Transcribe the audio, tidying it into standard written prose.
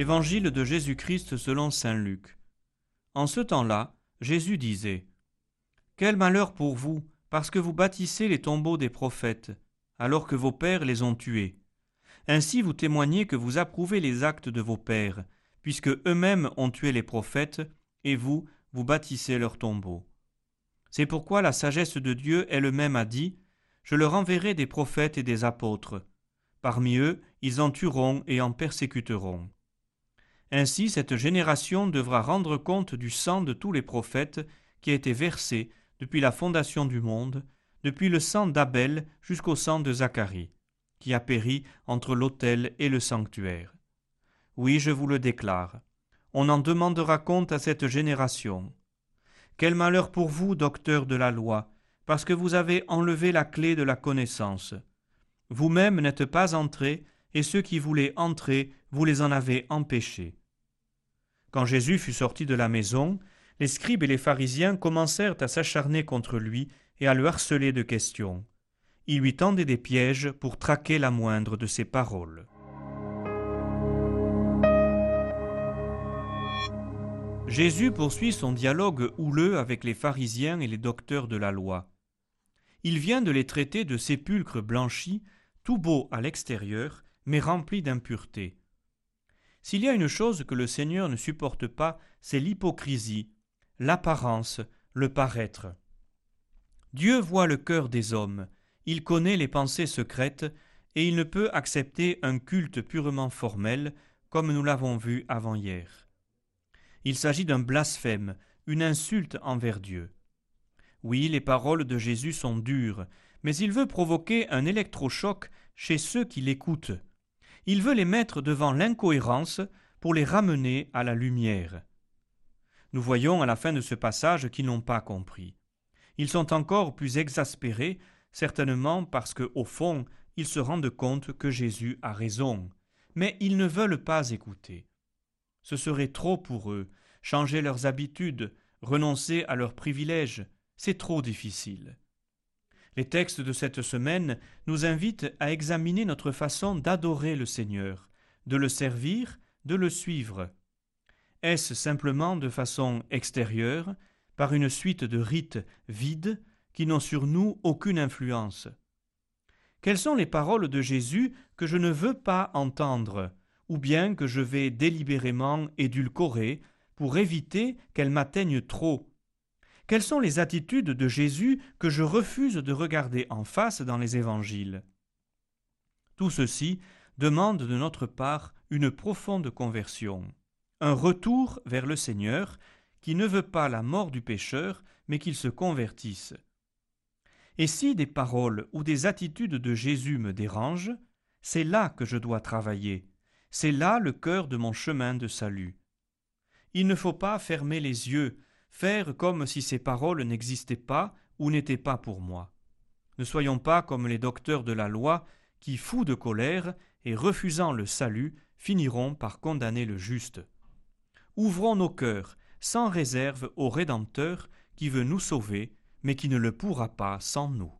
Évangile de Jésus-Christ selon saint Luc. En ce temps-là, Jésus disait : Quel malheur pour vous, parce que vous bâtissez les tombeaux des prophètes, alors que vos pères les ont tués. Ainsi vous témoignez que vous approuvez les actes de vos pères, puisque eux-mêmes ont tué les prophètes, et vous, vous bâtissez leurs tombeaux. C'est pourquoi la sagesse de Dieu elle-même a dit : Je leur enverrai des prophètes et des apôtres. Parmi eux, ils en tueront et en persécuteront. Ainsi, cette génération devra rendre compte du sang de tous les prophètes qui a été versé depuis la fondation du monde, depuis le sang d'Abel jusqu'au sang de Zacharie, qui a péri entre l'autel et le sanctuaire. Oui, je vous le déclare, on en demandera compte à cette génération. Quel malheur pour vous, docteurs de la loi, parce que vous avez enlevé la clé de la connaissance. Vous-même n'êtes pas entrés, et ceux qui voulaient entrer, vous les en avez empêchés. Quand Jésus fut sorti de la maison, les scribes et les pharisiens commencèrent à s'acharner contre lui et à le harceler de questions. Ils lui tendaient des pièges pour traquer la moindre de ses paroles. Jésus poursuit son dialogue houleux avec les pharisiens et les docteurs de la loi. Il vient de les traiter de sépulcres blanchis, tout beaux à l'extérieur, mais remplis d'impureté. S'il y a une chose que le Seigneur ne supporte pas, c'est l'hypocrisie, l'apparence, le paraître. Dieu voit le cœur des hommes, il connaît les pensées secrètes et il ne peut accepter un culte purement formel, comme nous l'avons vu avant-hier. Il s'agit d'un blasphème, une insulte envers Dieu. Oui, les paroles de Jésus sont dures, mais il veut provoquer un électrochoc chez ceux qui l'écoutent. Il veut les mettre devant l'incohérence pour les ramener à la lumière. Nous voyons à la fin de ce passage qu'ils n'ont pas compris. Ils sont encore plus exaspérés, certainement parce qu'au fond, ils se rendent compte que Jésus a raison. Mais ils ne veulent pas écouter. Ce serait trop pour eux, changer leurs habitudes, renoncer à leurs privilèges. C'est trop difficile. Les textes de cette semaine nous invitent à examiner notre façon d'adorer le Seigneur, de le servir, de le suivre. Est-ce simplement de façon extérieure, par une suite de rites vides qui n'ont sur nous aucune influence? Quelles sont les paroles de Jésus que je ne veux pas entendre, ou bien que je vais délibérément édulcorer pour éviter qu'elles m'atteignent trop? Quelles sont les attitudes de Jésus que je refuse de regarder en face dans les évangiles? Tout ceci demande de notre part une profonde conversion, un retour vers le Seigneur qui ne veut pas la mort du pécheur, mais qu'il se convertisse. Et si des paroles ou des attitudes de Jésus me dérangent, c'est là que je dois travailler, c'est là le cœur de mon chemin de salut. Il ne faut pas fermer les yeux, faire comme si ces paroles n'existaient pas ou n'étaient pas pour moi. Ne soyons pas comme les docteurs de la loi qui, fous de colère et refusant le salut, finiront par condamner le juste. Ouvrons nos cœurs sans réserve au Rédempteur qui veut nous sauver, mais qui ne le pourra pas sans nous.